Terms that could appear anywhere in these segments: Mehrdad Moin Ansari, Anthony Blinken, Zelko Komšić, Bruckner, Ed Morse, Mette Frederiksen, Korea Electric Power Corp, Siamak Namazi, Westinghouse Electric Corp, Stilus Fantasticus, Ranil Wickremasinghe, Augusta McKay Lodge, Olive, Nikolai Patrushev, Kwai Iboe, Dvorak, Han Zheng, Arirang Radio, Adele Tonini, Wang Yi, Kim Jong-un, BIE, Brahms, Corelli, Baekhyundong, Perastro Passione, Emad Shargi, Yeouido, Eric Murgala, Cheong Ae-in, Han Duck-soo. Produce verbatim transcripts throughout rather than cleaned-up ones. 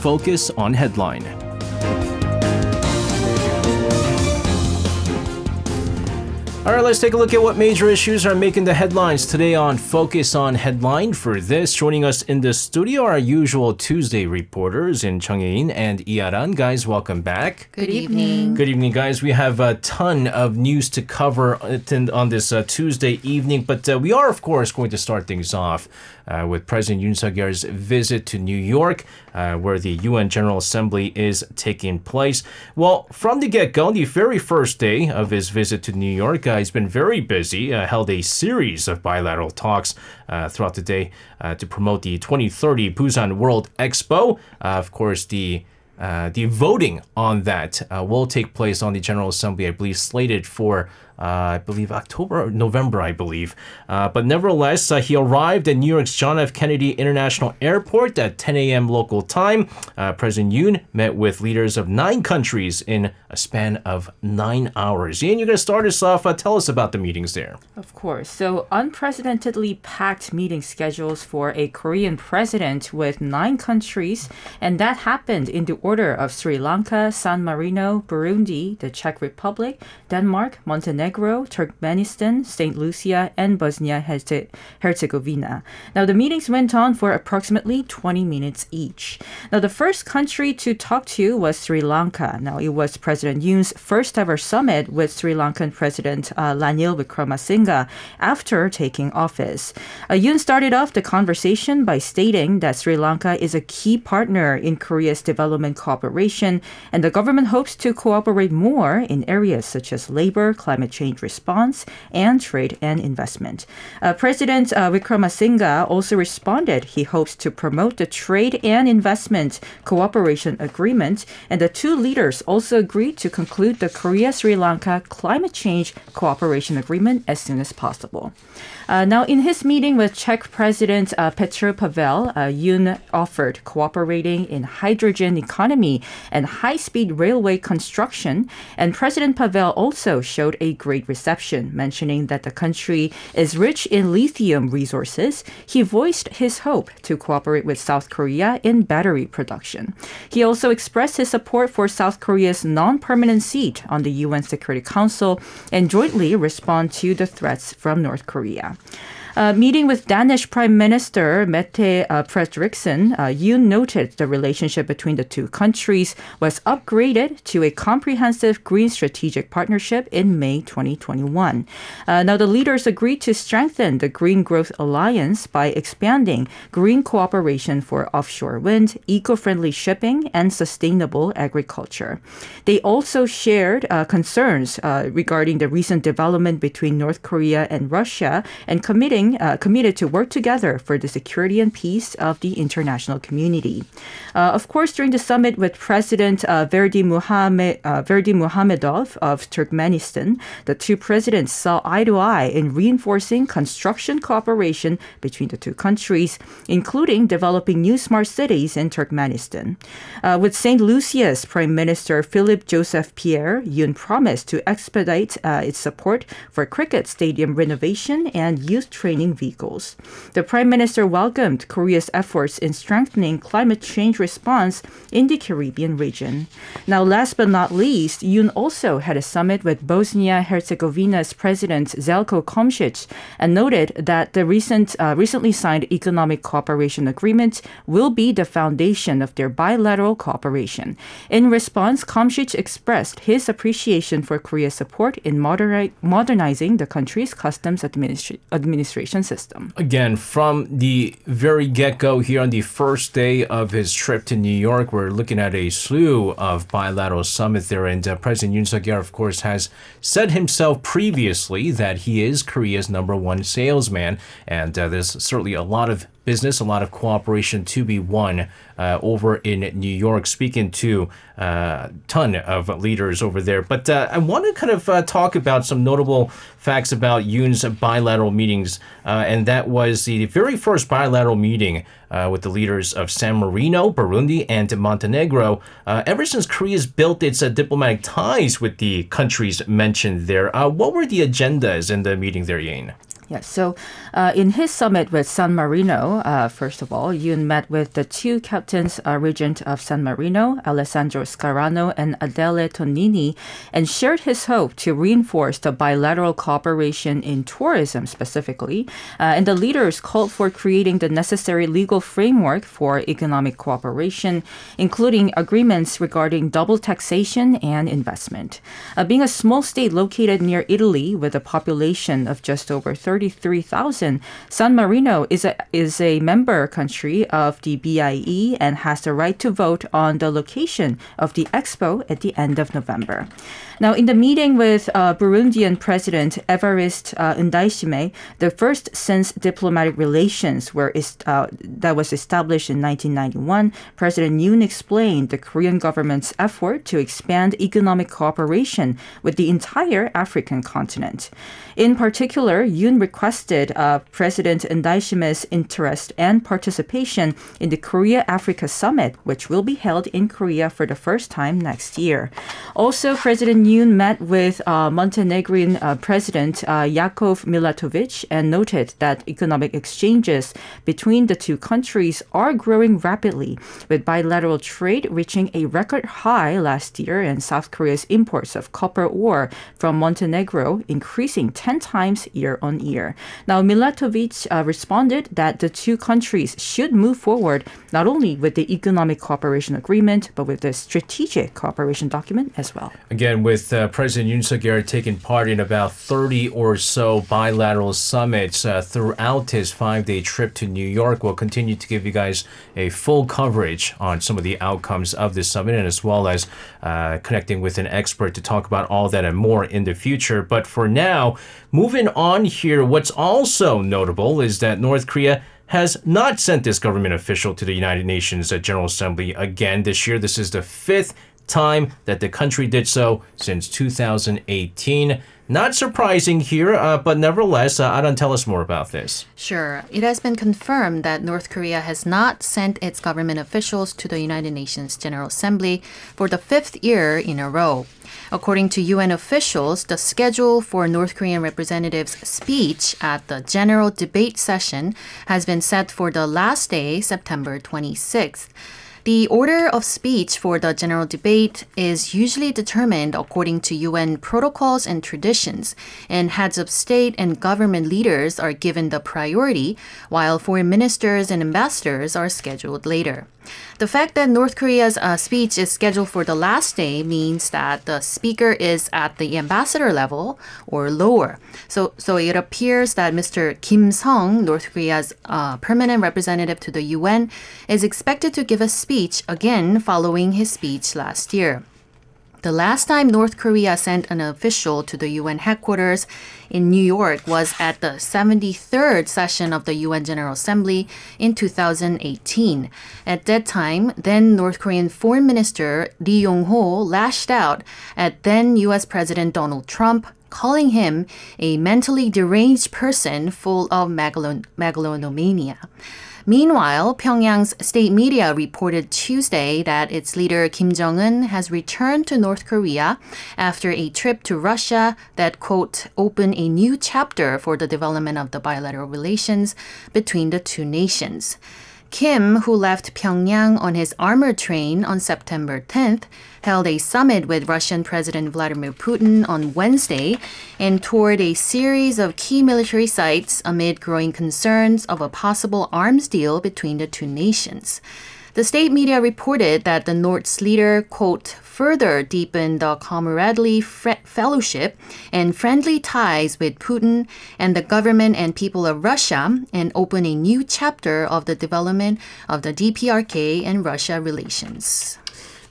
Focus on Headline. All right, let's take a look at what major issues are making the headlines today on Focus on Headline. For this, joining us in the studio are our usual Tuesday reporters in Cheong Ae-in and Lee Aran. Guys, welcome back. Good evening. Good evening, guys. We have a ton of news to cover on this uh, Tuesday evening, but uh, we are, of course, going to start things off uh, with President Yoon Suk Yeol's visit to New York, uh, where the U N General Assembly is taking place. Well, from the get-go, the very first day of his visit to New York, Uh, he's been very busy, uh, held a series of bilateral talks uh, throughout the day uh, to promote the twenty thirty Busan World Expo. Uh, of course, the uh, the voting on that uh, will take place on the General Assembly, I believe, slated for, uh, I believe, October or November, I believe. Uh, but nevertheless, uh, he arrived at New York's John F. Kennedy International Airport at ten a.m. local time. Uh, President Yoon met with leaders of nine countries in a span of nine hours. Ian, you're going to start us off. Uh, tell us about the meetings there. Of course. So unprecedentedly packed meeting schedules for a Korean president with nine countries. And that happened in the order of Sri Lanka, San Marino, Burundi, the Czech Republic, Denmark, Montenegro, Turkmenistan, Saint Lucia, and Bosnia-Herzegovina. Now, the meetings went on for approximately twenty minutes each. Now, the first country to talk to was Sri Lanka. Now, it was President Yoon's first ever summit with Sri Lankan President uh, Ranil Wickremasinghe after taking office. Uh, Yoon started off the conversation by stating that Sri Lanka is a key partner in Korea's development cooperation, and the government hopes to cooperate more in areas such as labor, climate change, change response, and trade and investment. Uh, President uh, Wickremasinghe also responded he hopes to promote the trade and investment cooperation agreement, and the two leaders also agreed to conclude the Korea-Sri Lanka climate change cooperation agreement as soon as possible. Uh, now, in his meeting with Czech President uh, Petr Pavel, uh, Yoon offered cooperating in hydrogen economy and high-speed railway construction, and President Pavel also showed a great Great reception, mentioning that the country is rich in lithium resources. He voiced his hope to cooperate with South Korea in battery production. He also expressed his support for South Korea's non-permanent seat on the U N Security Council and jointly respond to the threats from North Korea. Uh, meeting with Danish Prime Minister Mette uh, Frederiksen, uh, Yoon noted the relationship between the two countries was upgraded to a comprehensive green strategic partnership in May twenty twenty-one. Uh, now, the leaders agreed to strengthen the Green Growth Alliance by expanding green cooperation for offshore wind, eco-friendly shipping, and sustainable agriculture. They also shared uh, concerns uh, regarding the recent development between North Korea and Russia, and committing Uh, committed to work together for the security and peace of the international community. Uh, of course, during the summit with President uh, Verdi, Muhammad, uh, Verdi Muhammadov of Turkmenistan, the two presidents saw eye to eye in reinforcing construction cooperation between the two countries, including developing new smart cities in Turkmenistan. Uh, with Saint Lucia's Prime Minister Philip Joseph Pierre, Yoon promised to expedite uh, its support for cricket stadium renovation and youth training vehicles. The Prime Minister welcomed Korea's efforts in strengthening climate change response in the Caribbean region. Now, last but not least, Yoon also had a summit with Bosnia-Herzegovina's President Zelko Komšić and noted that the recent, uh, recently signed economic cooperation agreement will be the foundation of their bilateral cooperation. In response, Komšić expressed his appreciation for Korea's support in moderate, modernizing the country's customs administration. Administra- system. Again, from the very get-go here on the first day of his trip to New York, we're looking at a slew of bilateral summits there, and uh, President Yoon Suk Yeol, of course, has said himself previously that he is Korea's number one salesman, and uh, there's certainly a lot of business, a lot of cooperation to be won uh, over in New York, speaking to a uh, ton of leaders over there. But uh, I want to kind of uh, talk about some notable facts about Yoon's bilateral meetings, uh, and that was the very first bilateral meeting uh, with the leaders of San Marino, Burundi, and Montenegro, uh, ever since Korea's built its uh, diplomatic ties with the countries mentioned there. Uh, what were the agendas in the meeting there, Yeon? Yes. So uh, in his summit with San Marino, uh, first of all, Yoon met with the two captains uh, regent of San Marino, Alessandro Scarano and Adele Tonini, and shared his hope to reinforce the bilateral cooperation in tourism specifically. Uh, and the leaders called for creating the necessary legal framework for economic cooperation, including agreements regarding double taxation and investment. Uh, being a small state located near Italy with a population of just over thirty-three thousand, San Marino is a, is a member country of the B I E and has the right to vote on the location of the expo at the end of November. Now, in the meeting with uh, Burundian President Evariste uh, Ndayishimiye, the first since diplomatic relations were est- uh, that was established in nineteen ninety-one, President Yoon explained the Korean government's effort to expand economic cooperation with the entire African continent. In particular, Yoon requested uh, President Ndayishimiye's interest and participation in the Korea-Africa Summit, which will be held in Korea for the first time next year. Also, President Yoon met with uh, Montenegrin uh, President uh, Yakov Milatovic and noted that economic exchanges between the two countries are growing rapidly, with bilateral trade reaching a record high last year and South Korea's imports of copper ore from Montenegro increasing ten times year on year. Now, Milatovic uh, responded that the two countries should move forward not only with the economic cooperation agreement, but with the strategic cooperation document as well. Again, with With uh, President Yoon Suk Yeol taking part in about thirty or so bilateral summits uh, throughout his five-day trip to New York. We'll continue to give you guys a full coverage on some of the outcomes of this summit, and as well as uh, connecting with an expert to talk about all that and more in the future. But for now, moving on here, what's also notable is that North Korea has not sent this government official to the United Nations General Assembly again this year. This is the fifth time that the country did so since two thousand eighteen. Not surprising here, uh, but nevertheless, uh, Aran, tell us more about this. Sure. It has been confirmed that North Korea has not sent its government officials to the United Nations General Assembly for the fifth year in a row. According to U N officials, the schedule for North Korean representatives' speech at the general debate session has been set for the last day, September twenty-sixth. The order of speech for the general debate is usually determined according to U N protocols and traditions, and heads of state and government leaders are given the priority, while foreign ministers and ambassadors are scheduled later. The fact that North Korea's uh, speech is scheduled for the last day means that the speaker is at the ambassador level or lower. So, so it appears that Mister Kim Song, North Korea's uh, permanent representative to the U N, is expected to give a speech Speech again following his speech last year. The last time North Korea sent an official to the U N headquarters in New York was at the seventy-third session of the U N General Assembly in two thousand eighteen. At that time, then North Korean Foreign Minister Lee Yong-ho lashed out at then U S President Donald Trump, calling him a mentally deranged person full of megalon- megalomania. Meanwhile, Pyongyang's state media reported Tuesday that its leader Kim Jong-un has returned to North Korea after a trip to Russia that, quote, opened a new chapter for the development of the bilateral relations between the two nations. Kim, who left Pyongyang on his armored train on September tenth, held a summit with Russian President Vladimir Putin on Wednesday and toured a series of key military sites amid growing concerns of a possible arms deal between the two nations. The state media reported that the North's leader, quote, further deepened the comradely fre- fellowship and friendly ties with Putin and the government and people of Russia and opened a new chapter of the development of the D P R K and Russia relations.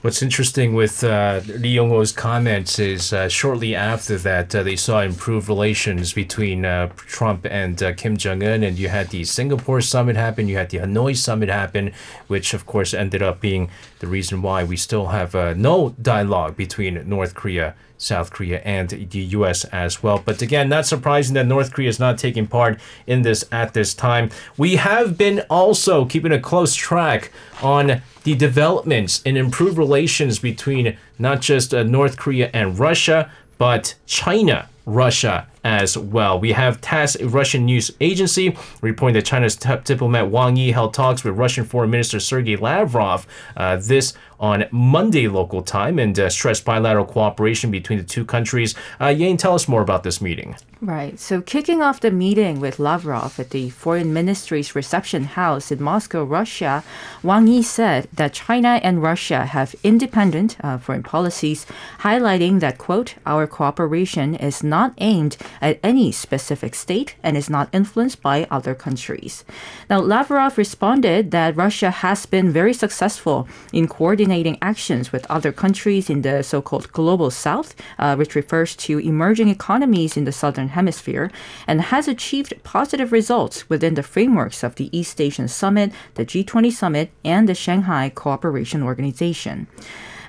What's interesting with uh, Lee Yong-ho's comments is uh, shortly after that, uh, they saw improved relations between uh, Trump and uh, Kim Jong-un, and you had the Singapore summit happen, you had the Hanoi summit happen, which of course ended up being the reason why we still have uh, no dialogue between North Korea, South Korea, and the U S as well. But again, not surprising that North Korea is not taking part in this at this time. We have been also keeping a close track on the developments and improved relations between not just uh, North Korea and Russia, but China, Russia, as well. We have TASS, a Russian news agency, reporting that China's top diplomat Wang Yi held talks with Russian Foreign Minister Sergei Lavrov uh, this on Monday local time and uh, stressed bilateral cooperation between the two countries. Uh, Yain, tell us more about this meeting. Right. So kicking off the meeting with Lavrov at the Foreign Ministry's reception house in Moscow, Russia, Wang Yi said that China and Russia have independent uh, foreign policies, highlighting that, quote, our cooperation is not aimed at any specific state and is not influenced by other countries. Now, Lavrov responded that Russia has been very successful in coordinating actions with other countries in the so-called Global South, uh, which refers to emerging economies in the southern hemisphere, and has achieved positive results within the frameworks of the East Asian Summit, the G twenty Summit, and the Shanghai Cooperation Organization.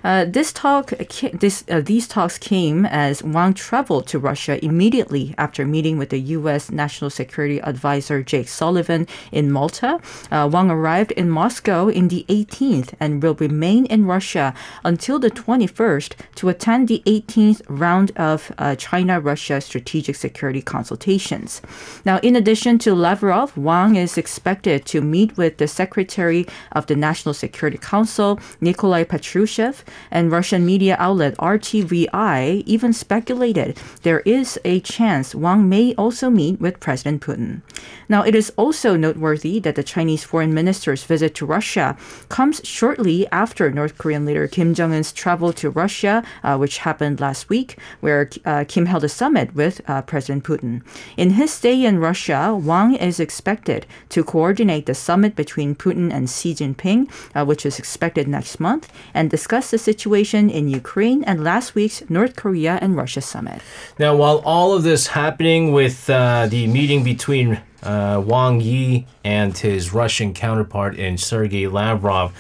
Uh, this talk, this, uh, these talks came as Wang traveled to Russia immediately after meeting with the U S National Security Advisor Jake Sullivan in Malta. Uh, Wang arrived in Moscow in the eighteenth and will remain in Russia until the twenty-first to attend the eighteenth round of uh, China-Russia strategic security consultations. Now, in addition to Lavrov, Wang is expected to meet with the Secretary of the National Security Council, Nikolai Patrushev, and Russian media outlet R T V I even speculated there is a chance Wang may also meet with President Putin. Now, it is also noteworthy that the Chinese foreign minister's visit to Russia comes shortly after North Korean leader Kim Jong-un's travel to Russia, uh, which happened last week, where uh, Kim held a summit with uh, President Putin. In his stay in Russia, Wang is expected to coordinate the summit between Putin and Xi Jinping, uh, which is expected next month, and discuss the situation in Ukraine and last week's North Korea and Russia summit. Now, while all of this happening with uh, the meeting between uh, Wang Yi and his Russian counterpart in Sergei Lavrov,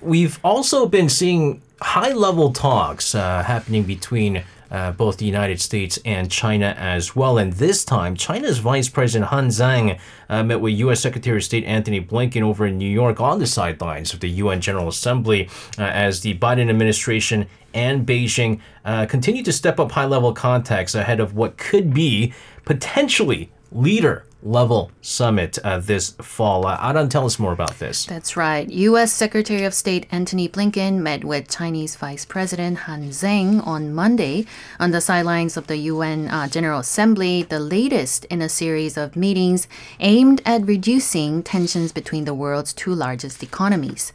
we've also been seeing high-level talks uh, happening between Uh, both the United States and China as well. And this time, China's Vice President Han Zheng uh, met with U S Secretary of State Anthony Blinken over in New York on the sidelines of the U N General Assembly uh, as the Biden administration and Beijing uh, continue to step up high-level contacts ahead of what could be potentially leader level summit uh, this fall. Uh, Aran, tell us more about this. That's right. U S Secretary of State Antony Blinken met with Chinese Vice President Han Zheng on Monday on the sidelines of the U N uh, General Assembly, the latest in a series of meetings aimed at reducing tensions between the world's two largest economies.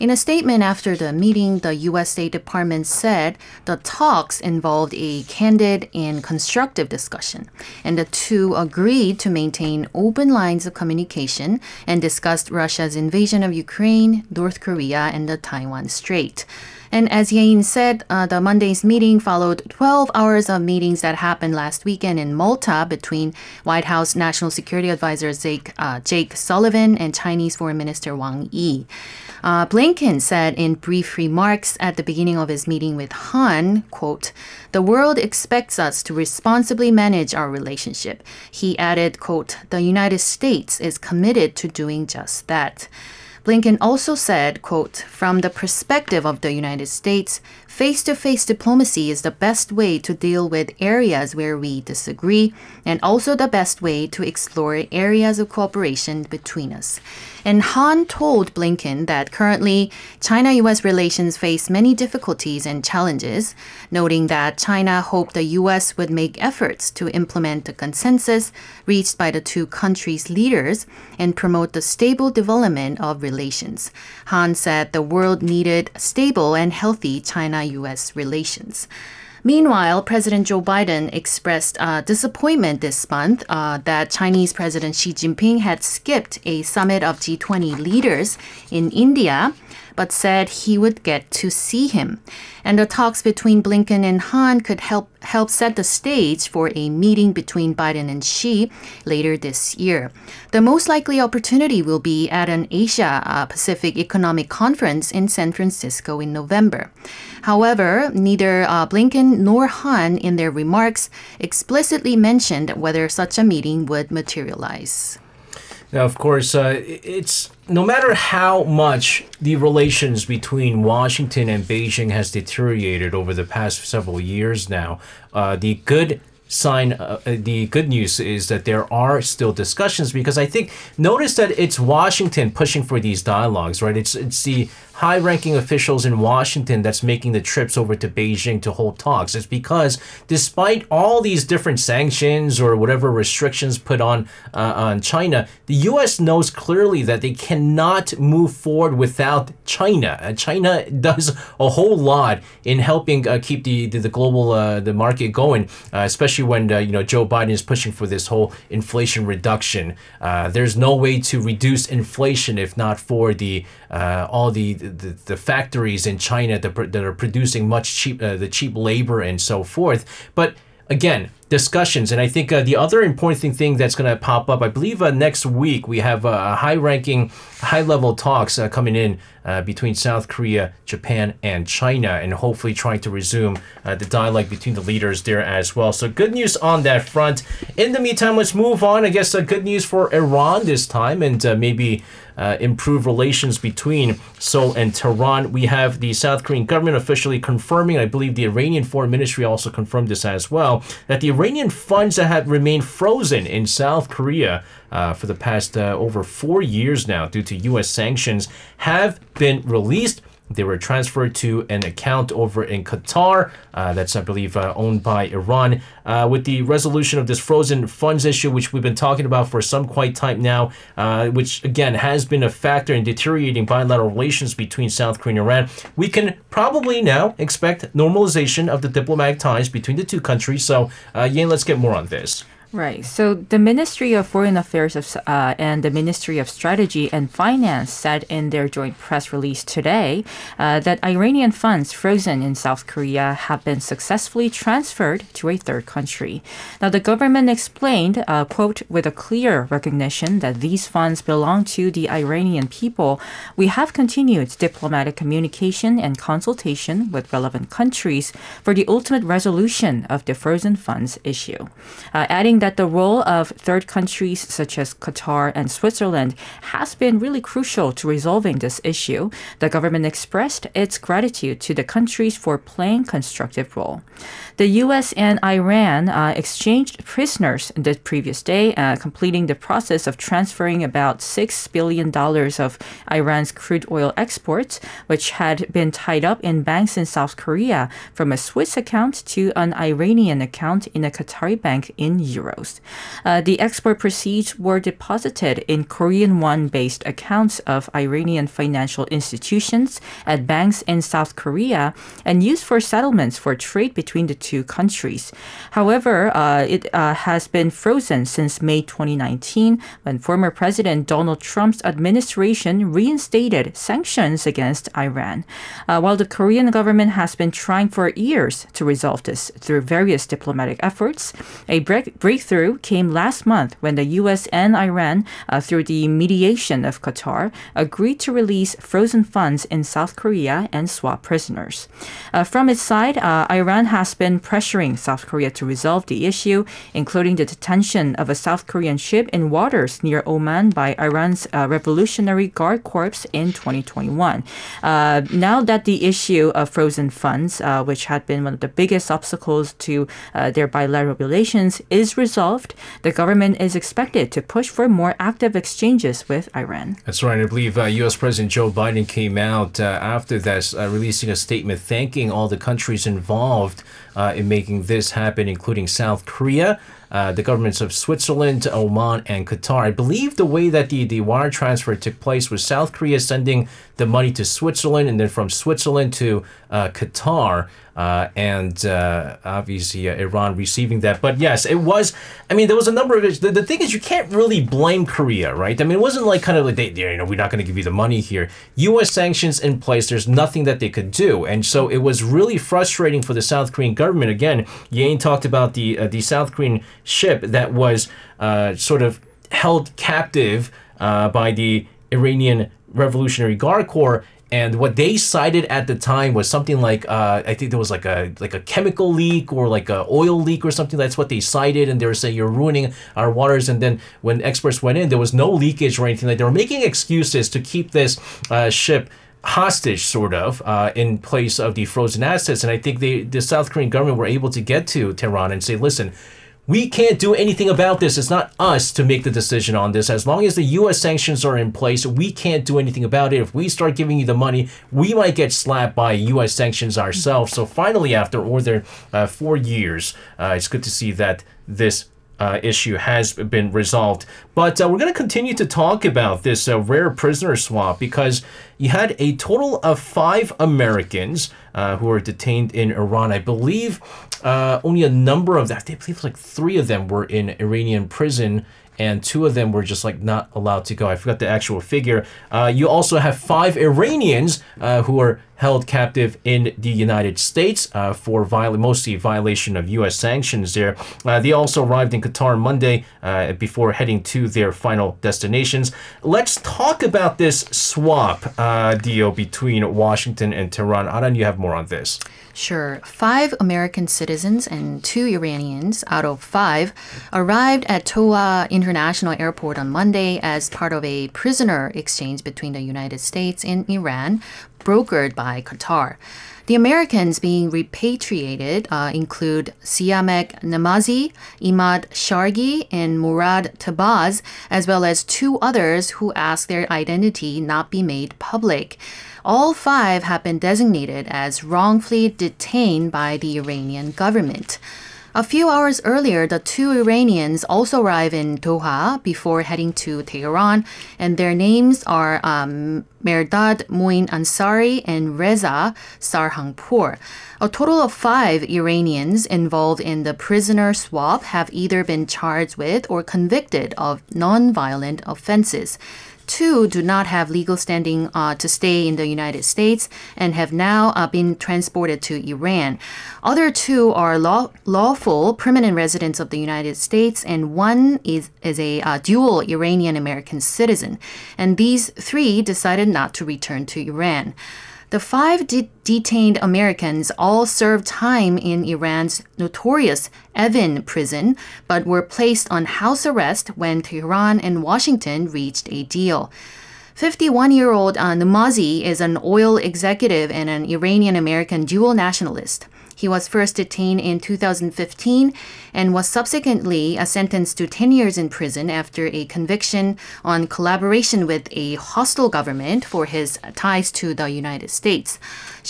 In a statement after the meeting, the U S State Department said the talks involved a candid and constructive discussion, and the two agreed to maintain open lines of communication and discussed Russia's invasion of Ukraine, North Korea, and the Taiwan Strait. And as Yain said, uh, the Monday's meeting followed twelve hours of meetings that happened last weekend in Malta between White House National Security Advisor Jake, uh, Jake Sullivan and Chinese Foreign Minister Wang Yi. Uh, Blinken said in brief remarks at the beginning of his meeting with Han, quote, "The world expects us to responsibly manage our relationship." He added, quote, "The United States is committed to doing just that." Blinken also said, quote, "From the perspective of the United States, face-to-face diplomacy is the best way to deal with areas where we disagree and also the best way to explore areas of cooperation between us." And Han told Blinken that currently China-U S relations face many difficulties and challenges, noting that China hoped the U S would make efforts to implement the consensus reached by the two countries' leaders and promote the stable development of relations. Han said the world needed stable and healthy China-U S relations. Meanwhile, President Joe Biden expressed uh, disappointment this month uh, that Chinese President Xi Jinping had skipped a summit of G twenty leaders in India, but said he would get to see him. And the talks between Blinken and Han could help help set the stage for a meeting between Biden and Xi later this year. The most likely opportunity will be at an Asia-Pacific Economic Conference in San Francisco in November. However, neither uh, Blinken nor Han in their remarks explicitly mentioned whether such a meeting would materialize. Now, of course, uh, it's no matter how much the relations between Washington and Beijing has deteriorated over the past several years now, uh, the good sign, uh, the good news is that there are still discussions, because I think, notice that it's Washington pushing for these dialogues, right? It's, it's the high-ranking officials in Washington that's making the trips over to Beijing to hold talks. It's because despite all these different sanctions or whatever restrictions put on uh, on China, the U S knows clearly that they cannot move forward without China. Uh, China does a whole lot in helping uh, keep the the, the global uh, the market going, uh, especially when uh, you know Joe Biden is pushing for this whole inflation reduction. Uh, there's no way to reduce inflation if not for the uh, all the The, the factories in China that, that are producing much cheap, uh, the cheap labor and so forth. But again, discussions. And I think uh, the other important thing that's going to pop up, I believe uh, next week, we have uh, high-ranking, high-level talks uh, coming in uh, between South Korea, Japan, and China, and hopefully trying to resume uh, the dialogue between the leaders there as well. So good news on that front. In the meantime, let's move on. I guess uh, good news for Iran this time, and uh, maybe Uh, improve relations between Seoul and Tehran. We have the South Korean government officially confirming, I believe the Iranian Foreign Ministry also confirmed this as well, that the Iranian funds that have remained frozen in South Korea Uh, for the past uh, over four years now due to U S sanctions have been released. They were transferred to an account over in Qatar uh, that's, I believe, uh, owned by Iran. Uh, with the resolution of this frozen funds issue, which we've been talking about for some quite time now, uh, which, again, has been a factor in deteriorating bilateral relations between South Korea and Iran, we can probably now expect normalization of the diplomatic ties between the two countries. So, uh, Yen, let's get more on this. Right. So the Ministry of Foreign Affairs of, uh, and the Ministry of Strategy and Finance said in their joint press release today uh, that Iranian funds frozen in South Korea have been successfully transferred to a third country. Now, the government explained, uh, quote, with a clear recognition that these funds belong to the Iranian people, we have continued diplomatic communication and consultation with relevant countries for the ultimate resolution of the frozen funds issue. Uh, adding that that the role of third countries such as Qatar and Switzerland has been really crucial to resolving this issue. The government expressed its gratitude to the countries for playing a constructive role. The U S and Iran uh, exchanged prisoners the previous day, uh, completing the process of transferring about six billion dollars of Iran's crude oil exports, which had been tied up in banks in South Korea, from a Swiss account to an Iranian account in a Qatari bank in Europe. Uh, the export proceeds were deposited in Korean won-based accounts of Iranian financial institutions at banks in South Korea and used for settlements for trade between the two countries. However, uh, it uh, has been frozen since May twenty nineteen, when former President Donald Trump's administration reinstated sanctions against Iran. Uh, while the Korean government has been trying for years to resolve this through various diplomatic efforts, a break. break Breakthrough came last month when the U S and Iran, uh, through the mediation of Qatar, agreed to release frozen funds in South Korea and swap prisoners. Uh, from its side, uh, Iran has been pressuring South Korea to resolve the issue, including the detention of a South Korean ship in waters near Oman by Iran's uh, Revolutionary Guard Corps in twenty twenty-one. Uh, now that the issue of frozen funds, uh, which had been one of the biggest obstacles to uh, their bilateral relations, is resolved, the government is expected to push for more active exchanges with Iran. That's right. I believe uh, U S President Joe Biden came out uh, after that, uh, releasing a statement thanking all the countries involved uh, in making this happen, including South Korea, Uh, the governments of Switzerland, Oman, and Qatar. I believe the way that the, the wire transfer took place was South Korea sending the money to Switzerland and then from Switzerland to uh, Qatar uh, and uh, obviously uh, Iran receiving that. But yes, it was, I mean, there was a number of issues. The, the thing is, you can't really blame Korea, right? I mean, it wasn't like kind of like, they, you know, we're not going to give you the money here. U S sanctions in place, there's nothing that they could do. And so it was really frustrating for the South Korean government. Again, Yein talked about the, uh, the South Korean ship that was uh, sort of held captive uh, by the Iranian Revolutionary Guard Corps, and what they cited at the time was something like uh, I think there was like a like a chemical leak or like a oil leak or something. That's what they cited, and they were saying you're ruining our waters. And then when experts went in, there was no leakage or anything like that. They were making excuses to keep this uh, ship hostage, sort of, uh, in place of the frozen assets. And I think they, the South Korean government were able to get to Tehran and say, listen, We can't do anything about this. It's not us to make the decision on this. As long as the U S sanctions are in place, we can't do anything about it. If we start giving you the money, we might get slapped by U S sanctions ourselves. So finally, after over uh, four years, uh, it's good to see that this Uh, issue has been resolved. But uh, we're going to continue to talk about this uh, rare prisoner swap, because you had a total of five Americans uh, who were detained in Iran. I believe uh, only a number of that, I believe it was like three of them were in Iranian prison, and two of them were just like not allowed to go. I forgot the actual figure. Uh, you also have five Iranians uh, who are held captive in the United States uh, for viol- mostly violation of U S sanctions there. Uh, they also arrived in Qatar Monday uh, before heading to their final destinations. Let's talk about this swap uh, deal between Washington and Tehran. Aran, you have more on this. Sure. Five American citizens and two Iranians out of five arrived at Toa International Airport on Monday as part of a prisoner exchange between the United States and Iran, brokered by Qatar. The Americans being repatriated uh, include Siamak Namazi, Emad Shargi, and Murad Tabaz, as well as two others who asked their identity not be made public. All five have been designated as wrongfully detained by the Iranian government. A few hours earlier, the two Iranians also arrived in Doha before heading to Tehran, and their names are um, Mehrdad Moin Ansari and Reza Sarhangpour. A total of five Iranians involved in the prisoner swap have either been charged with or convicted of nonviolent offenses. Two do not have legal standing uh, to stay in the United States and have now uh, been transported to Iran. Other two are law- lawful permanent residents of the United States, and one is, is a uh, dual Iranian-American citizen. And these three decided not to return to Iran. The five de- detained Americans all served time in Iran's notorious Evin prison, but were placed on house arrest when Tehran and Washington reached a deal. fifty-one-year-old uh, Namazi is an oil executive and an Iranian-American dual nationalist. He was first detained in two thousand fifteen and was subsequently sentenced to ten years in prison after a conviction on collaboration with a hostile government for his ties to the United States.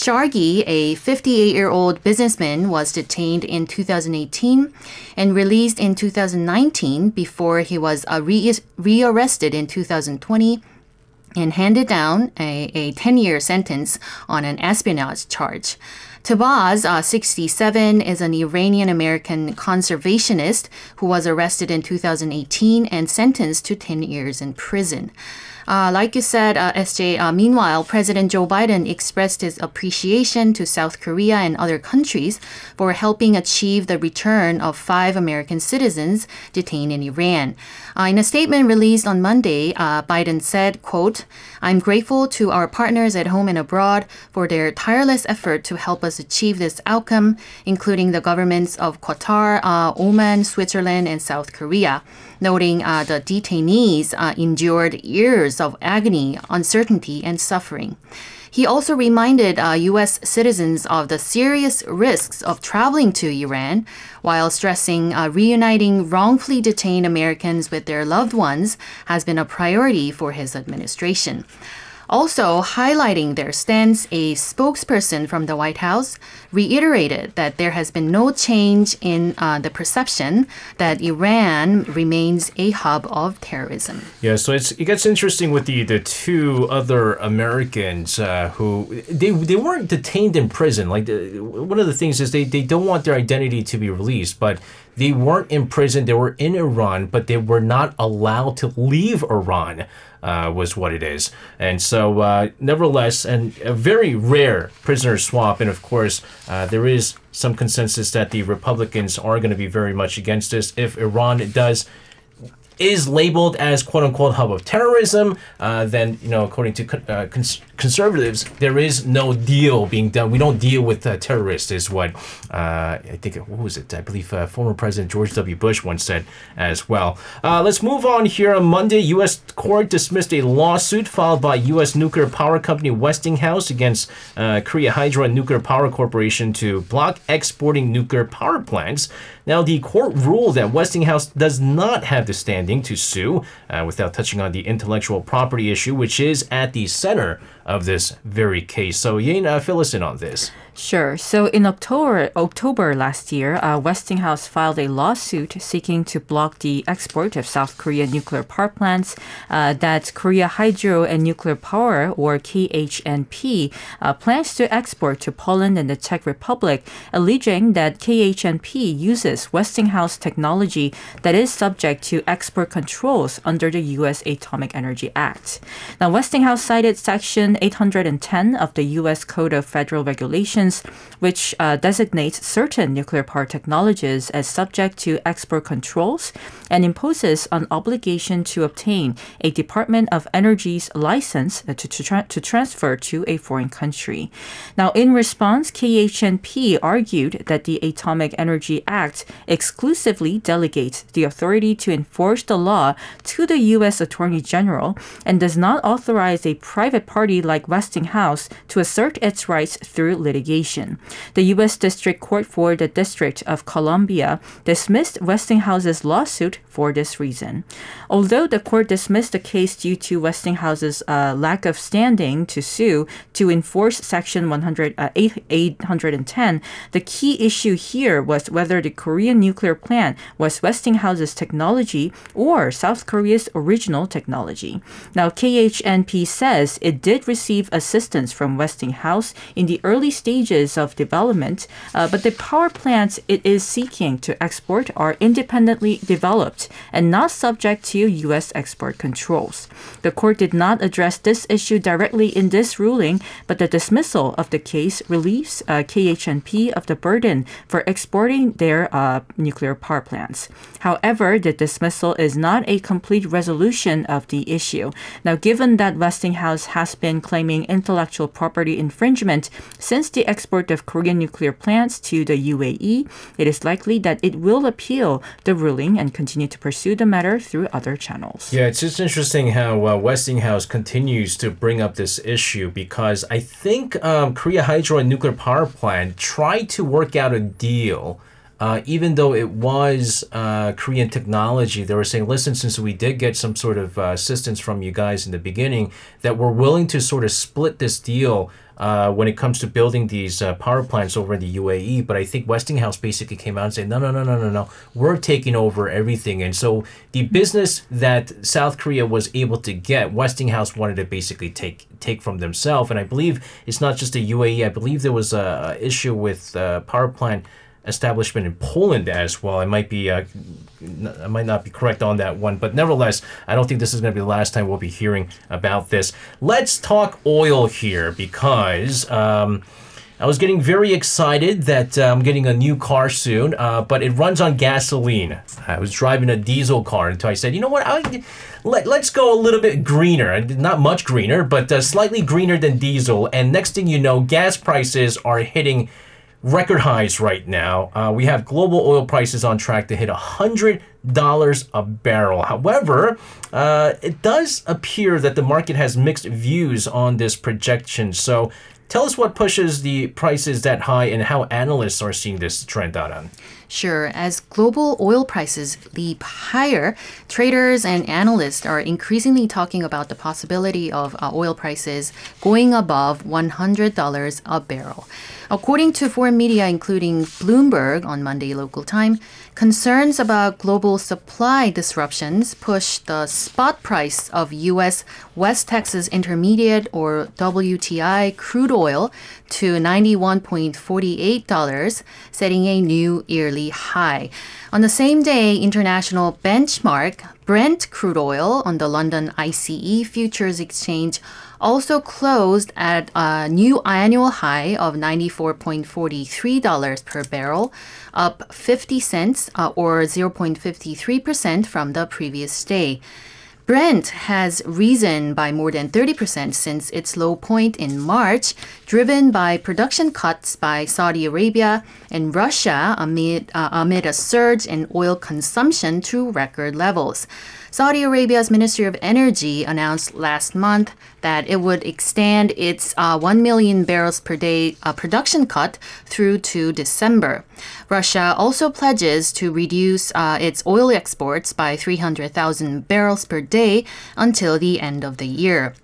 Shargi, a fifty-eight-year-old businessman, was detained in two thousand eighteen and released in two thousand nineteen before he was re- rearrested in two thousand twenty and handed down a, a ten-year sentence on an espionage charge. Tabaz, uh, sixty-seven, is an Iranian-American conservationist who was arrested in two thousand eighteen and sentenced to ten years in prison. Uh, like you said, uh, S J, uh, meanwhile, President Joe Biden expressed his appreciation to South Korea and other countries for helping achieve the return of five American citizens detained in Iran. Uh, in a statement released on Monday, uh, Biden said, quote, "I'm grateful to our partners at home and abroad for their tireless effort to help us achieve this outcome, including the governments of Qatar, uh, Oman, Switzerland, and South Korea," noting uh, the detainees uh, endured years of agony, uncertainty, and suffering. He also reminded uh, U S citizens of the serious risks of traveling to Iran, while stressing uh, reuniting wrongfully detained Americans with their loved ones has been a priority for his administration. Also, highlighting their stance, a spokesperson from the White House reiterated that there has been no change in uh, the perception that Iran remains a hub of terrorism. Yeah, so it's, it gets interesting with the, the two other Americans uh, who, they they weren't detained in prison. Like, the, one of the things is they, they don't want their identity to be released, but they weren't in prison. They were in Iran, but they were not allowed to leave Iran. Uh, was what it is. And so uh, nevertheless, and a very rare prisoner swap. And of course, uh, there is some consensus that the Republicans are going to be very much against this if Iran does is labeled as quote unquote hub of terrorism. Uh, then, you know, according to uh, cons- conservatives, there is no deal being done. We don't deal with uh, terrorists, is what uh, I think, what was it? I believe uh, former President George W. Bush once said as well. Uh, let's move on here. On Monday, U S court dismissed a lawsuit filed by U S nuclear power company Westinghouse against uh, Korea Hydro and Nuclear Power Corporation to block exporting nuclear power plants. Now, the court ruled that Westinghouse does not have the standing to sue uh, without touching on the intellectual property issue, which is at the center of this very case. So, Yin, uh, fill us in on this. Sure. So in October, October last year, uh, Westinghouse filed a lawsuit seeking to block the export of South Korean nuclear power plants uh, that Korea Hydro and Nuclear Power, or K H N P, uh, plans to export to Poland and the Czech Republic, alleging that K H N P uses Westinghouse technology that is subject to export controls under the U S Atomic Energy Act. Now, Westinghouse cited Section eight hundred ten of the U S Code of Federal Regulations, which uh, designates certain nuclear power technologies as subject to export controls and imposes an obligation to obtain a Department of Energy's license to, to, tra- to transfer to a foreign country. Now, in response, K H N P argued that the Atomic Energy Act exclusively delegates the authority to enforce the law to the U S Attorney General and does not authorize a private party like Westinghouse to assert its rights through litigation. The U S. District Court for the District of Columbia dismissed Westinghouse's lawsuit for this reason. Although the court dismissed the case due to Westinghouse's uh, lack of standing to sue to enforce Section eight hundred ten, the key issue here was whether the Korean nuclear plant was Westinghouse's technology or South Korea's original technology. Now, K H N P says it did receive assistance from Westinghouse in the early stages of development, uh, but the power plants it is seeking to export are independently developed and not subject to U S export controls. The court did not address this issue directly in this ruling, but the dismissal of the case relieves uh, K H N P of the burden for exporting their uh, nuclear power plants. However, the dismissal is not a complete resolution of the issue. Now, given that Westinghouse has been claiming intellectual property infringement since the export of Korean nuclear plants to the U A E, it is likely that it will appeal the ruling and continue to pursue the matter through other channels. Yeah, it's just interesting how uh, Westinghouse continues to bring up this issue, because I think um, Korea Hydro and Nuclear Power Plant tried to work out a deal. Uh, even though it was uh, Korean technology, they were saying, listen, since we did get some sort of uh, assistance from you guys in the beginning, that we're willing to sort of split this deal uh, when it comes to building these uh, power plants over in the U A E. But I think Westinghouse basically came out and said, no, no, no, no, no, no, we're taking over everything. And so the business that South Korea was able to get, Westinghouse wanted to basically take take from themselves. And I believe it's not just the U A E. I believe there was an issue with uh, power plant establishment in Poland as well. I might be, uh, I might not be correct on that one, but nevertheless, I don't think this is going to be the last time we'll be hearing about this. Let's talk oil here, because um, I was getting very excited that uh, I'm getting a new car soon, uh, but it runs on gasoline. I was driving a diesel car until I said, you know what, I, let, let's go a little bit greener. Not much greener, but uh, slightly greener than diesel. And next thing you know, gas prices are hitting record highs right now. Uh, we have global oil prices on track to hit one hundred dollars a barrel. However, uh, it does appear that the market has mixed views on this projection. So tell us what pushes the prices that high and how analysts are seeing this trend, Aran. Sure. As global oil prices leap higher, traders and analysts are increasingly talking about the possibility of uh, oil prices going above one hundred dollars a barrel. According to foreign media, including Bloomberg on Monday local time, concerns about global supply disruptions pushed the spot price of U S West Texas Intermediate, or W T I, crude oil to ninety-one dollars and forty-eight cents, setting a new yearly high. On the same day, international benchmark Brent crude oil on the London I C E Futures Exchange also closed at a new annual high of ninety-four dollars and forty-three cents per barrel, up fifty cents uh, or zero point five three percent from the previous day. Brent has risen by more than thirty percent since its low point in March, driven by production cuts by Saudi Arabia and Russia amid, uh, amid a surge in oil consumption to record levels. Saudi Arabia's Ministry of Energy announced last month that it would extend its uh, one million barrels per day uh, production cut through to December. Russia also pledges to reduce uh, its oil exports by three hundred thousand barrels per day until the end of the year.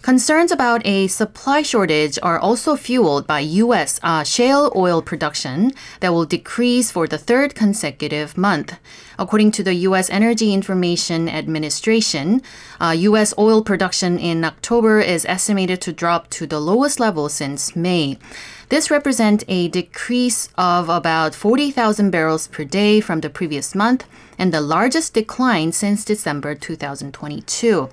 Concerns about a supply shortage are also fueled by U S uh, shale oil production that will decrease for the third consecutive month. According to the U S Energy Information Administration, uh, U S oil production in October is estimated to drop to the lowest level since May. This represents a decrease of about forty thousand barrels per day from the previous month and the largest decline since December two thousand twenty-two.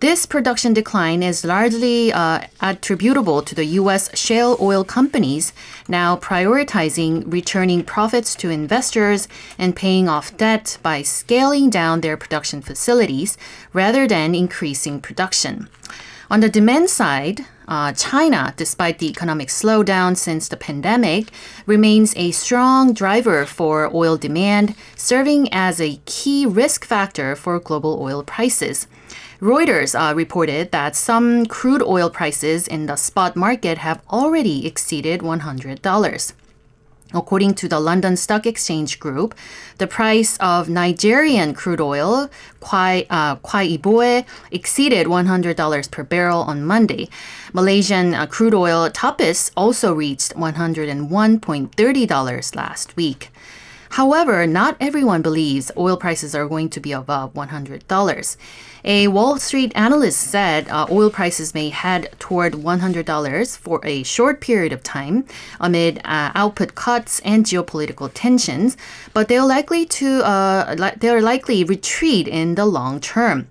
This production decline is largely uh, attributable to the U S shale oil companies now prioritizing returning profits to investors and paying off debt by scaling down their production facilities rather than increasing production. On the demand side, uh, China, despite the economic slowdown since the pandemic, remains a strong driver for oil demand, serving as a key risk factor for global oil prices. Reuters uh, reported that some crude oil prices in the spot market have already exceeded one hundred dollars. According to the London Stock Exchange Group, the price of Nigerian crude oil, Kwai uh, Iboe, exceeded one hundred dollars per barrel on Monday. Malaysian uh, crude oil Tapis also reached one hundred one dollars and thirty cents last week. However, not everyone believes oil prices are going to be above one hundred dollars. A Wall Street analyst said uh, oil prices may head toward one hundred dollars for a short period of time amid uh, output cuts and geopolitical tensions, but they're likely to uh, li- they're likely retreat in the long term.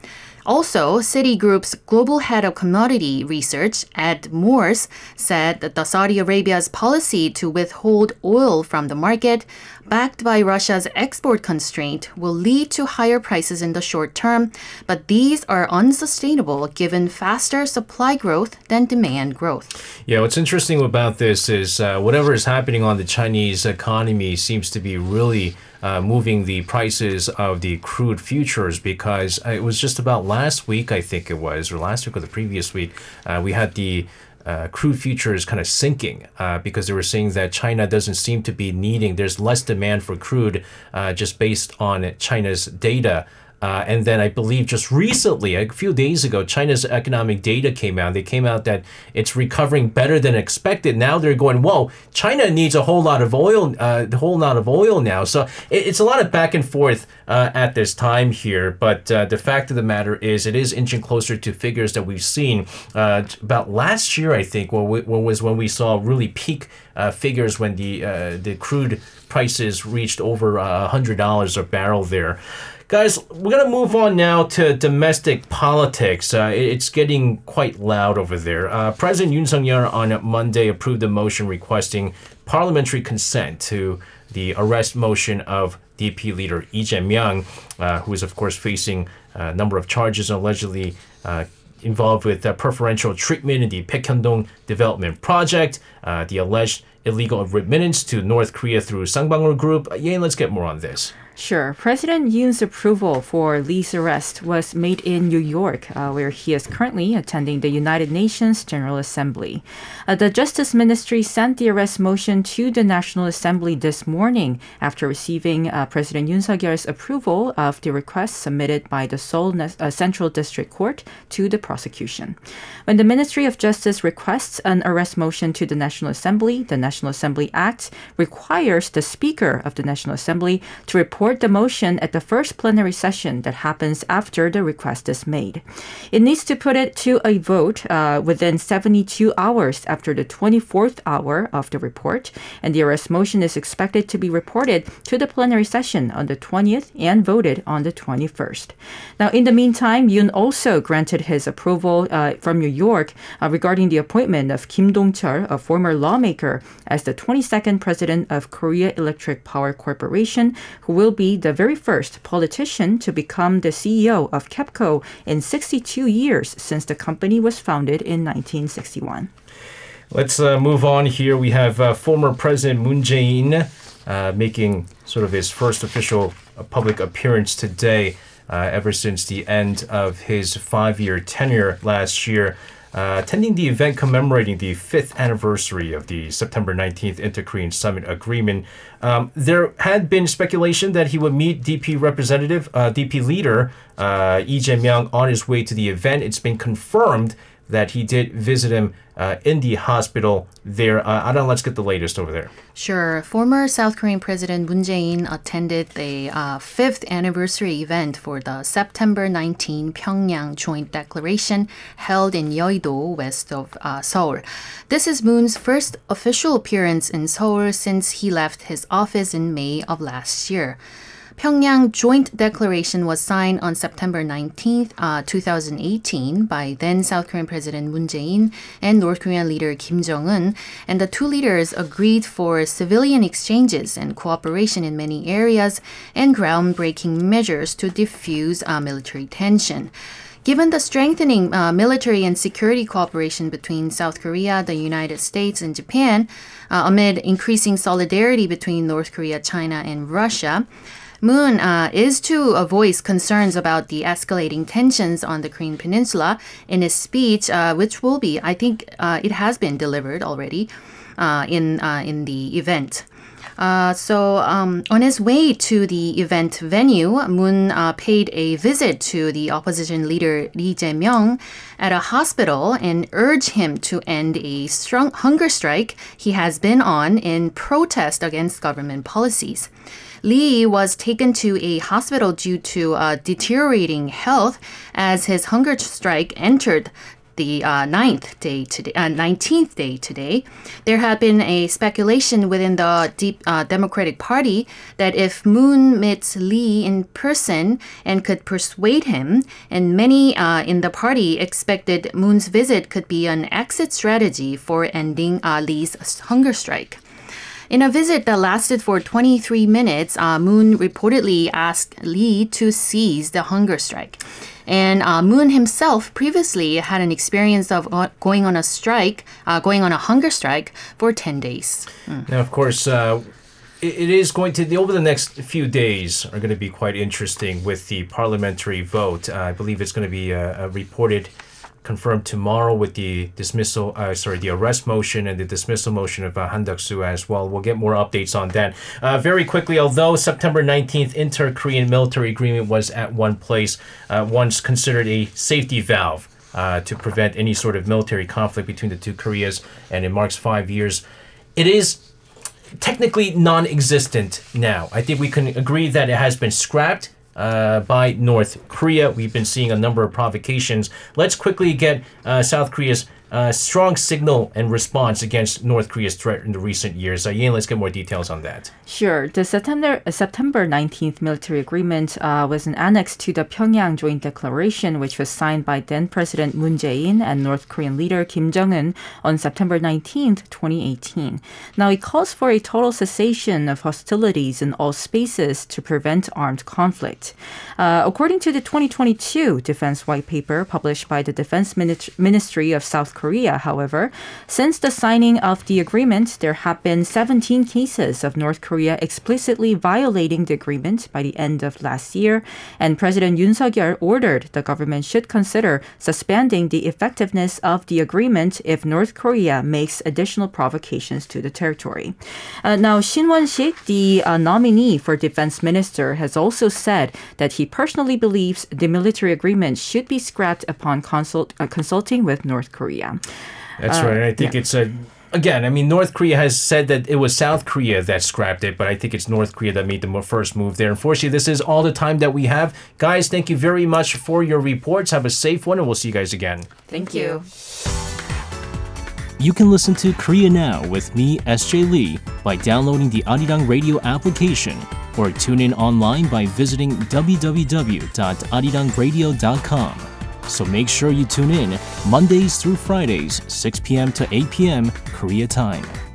Also, Citigroup's global head of commodity research, Ed Morse, said that the Saudi Arabia's policy to withhold oil from the market, backed by Russia's export constraint, will lead to higher prices in the short term, but these are unsustainable given faster supply growth than demand growth. Yeah, what's interesting about this is uh, whatever is happening on the Chinese economy seems to be really Uh, moving the prices of the crude futures, because it was just about last week, I think it was, or last week or the previous week, uh, we had the Uh, crude futures kind of sinking uh, because they were saying that China doesn't seem to be needing, there's less demand for crude uh, just based on China's data. Uh, and then I believe just recently, a few days ago, China's economic data came out. They came out that it's recovering better than expected. Now they're going, whoa, China needs a whole lot of oil, uh, a whole lot of oil now. So it, it's a lot of back and forth uh, at this time here. But uh, the fact of the matter is, it is inching closer to figures that we've seen uh, about last year, I think, where we, where was when we saw really peak uh, figures when the uh, the crude prices reached over uh, one hundred dollars a barrel there. Guys, we're going to move on now to domestic politics. Uh, it's getting quite loud over there. Uh, President Yoon Suk Yeol on Monday approved a motion requesting parliamentary consent to the arrest motion of D P leader Lee Jae-myung, uh, who is, of course, facing a number of charges allegedly uh, involved with uh, preferential treatment in the Baekhyundong development project, uh, the alleged illegal remittance to North Korea through Sangbangul Group. Uh, yeah, let's get more on this. Sure. President Yoon's approval for Lee's arrest was made in New York, uh, where he is currently attending the United Nations General Assembly. Uh, the Justice Ministry sent the arrest motion to the National Assembly this morning after receiving uh, President Yoon Suk Yeol's approval of the request submitted by the Seoul ne- uh, Central District Court to the prosecution. When the Ministry of Justice requests an arrest motion to the National Assembly, the National Assembly Act requires the Speaker of the National Assembly to report the motion at the first plenary session that happens after the request is made. It needs to put it to a vote uh, within seventy-two hours after the twenty-fourth hour of the report, and the arrest motion is expected to be reported to the plenary session on the twentieth and voted on the twenty-first. Now, in the meantime, Yoon also granted his approval uh, from New York uh, regarding the appointment of Kim Dong-cheol, a former lawmaker, as the twenty-second president of Korea Electric Power Corporation, who will be the very first politician to become the C E O of KEPCO in sixty-two years since the company was founded in nineteen sixty-one. Let's uh, move on here. We have uh, former President Moon Jae-in uh, making sort of his first official uh, public appearance today uh, ever since the end of his five-year tenure last year. Uh, attending the event commemorating the fifth anniversary of the September nineteenth Inter-Korean Summit Agreement, um, there had been speculation that he would meet D P representative, uh, D P leader uh, Lee Jae-myung on his way to the event. It's been confirmed that he did visit him uh, in the hospital there. Uh, Aran, let's get the latest over there. Sure. Former South Korean President Moon Jae-in attended the uh, fifth anniversary event for the September nineteenth Pyongyang Joint Declaration held in Yeouido, west of uh, Seoul. This is Moon's first official appearance in Seoul since he left his office in May of last year. Pyongyang Joint Declaration was signed on September nineteenth, uh, two thousand eighteen, by then South Korean President Moon Jae-in and North Korean leader Kim Jong-un, and the two leaders agreed for civilian exchanges and cooperation in many areas and groundbreaking measures to defuse uh, military tension. Given the strengthening uh, military and security cooperation between South Korea, the United States, and Japan, uh, amid increasing solidarity between North Korea, China, and Russia, Moon uh, is to uh, voice concerns about the escalating tensions on the Korean Peninsula in his speech, uh, which will be, I think uh, it has been delivered already uh, in, uh, in the event. Uh, so um, on his way to the event venue, Moon uh, paid a visit to the opposition leader Lee Jae-myung at a hospital and urged him to end a strong hunger strike he has been on in protest against government policies. Lee was taken to a hospital due to uh, deteriorating health as his hunger strike entered the uh, ninth day today, uh, nineteenth day today. There had been a speculation within the deep, uh, Democratic Party that if Moon meets Lee in person and could persuade him, and many uh, in the party expected Moon's visit could be an exit strategy for ending uh, Lee's hunger strike. In a visit that lasted for twenty-three minutes, uh, Moon reportedly asked Lee to cease the hunger strike. And uh, Moon himself previously had an experience of going on a strike, uh, going on a hunger strike for ten days. Mm. Now, of course, uh, it, it is going to, the, over the next few days are going to be quite interesting with the parliamentary vote. Uh, I believe it's going to be uh, reported, confirmed tomorrow with the dismissal, uh, sorry, the arrest motion and the dismissal motion of uh, Han Duck-soo as well. We'll get more updates on that. Uh, very quickly, although September nineteenth Inter-Korean Military Agreement was at one place, uh, once considered a safety valve uh, to prevent any sort of military conflict between the two Koreas, and it marks five years. It is technically non-existent now. I think we can agree that it has been scrapped Uh, by North Korea. We've been seeing a number of provocations. Let's quickly get uh, South Korea's uh, strong signal and response against North Korea's threat in the recent years. Uh, Yin, let's get more details on that. Sure. The September, uh, September nineteenth military agreement uh, was an annex to the Pyongyang Joint Declaration, which was signed by then President Moon Jae-in and North Korean leader Kim Jong-un on September nineteenth, twenty eighteen. Now, it calls for a total cessation of hostilities in all spaces to prevent armed conflict. Uh, according to the twenty twenty-two Defense White Paper published by the Defense Ministry of South Korea, however, since the signing of the agreement, there have been seventeen cases of North Korea explicitly violating the agreement by the end of last year, and President Yoon Suk Yeol ordered the government should consider suspending the effectiveness of the agreement if North Korea makes additional provocations to the territory. Uh, now, Shin Won-sik, the uh, nominee for defense minister, has also said that he personally believes the military agreement should be scrapped upon consult, uh, consulting with North Korea. That's uh, right. And I think yeah. it's a, again, I mean, North Korea has said that it was South Korea that scrapped it, but I think it's North Korea that made the first move there. Unfortunately, this is all the time that we have. Guys, thank you very much for your reports. Have a safe one, and we'll see you guys again. Thank you. You can listen to Korea Now with me, S J Lee, by downloading the Arirang Radio application, or tune in online by visiting w w w dot arirang radio dot com. So make sure you tune in Mondays through Fridays, six p m to eight p m Korea time.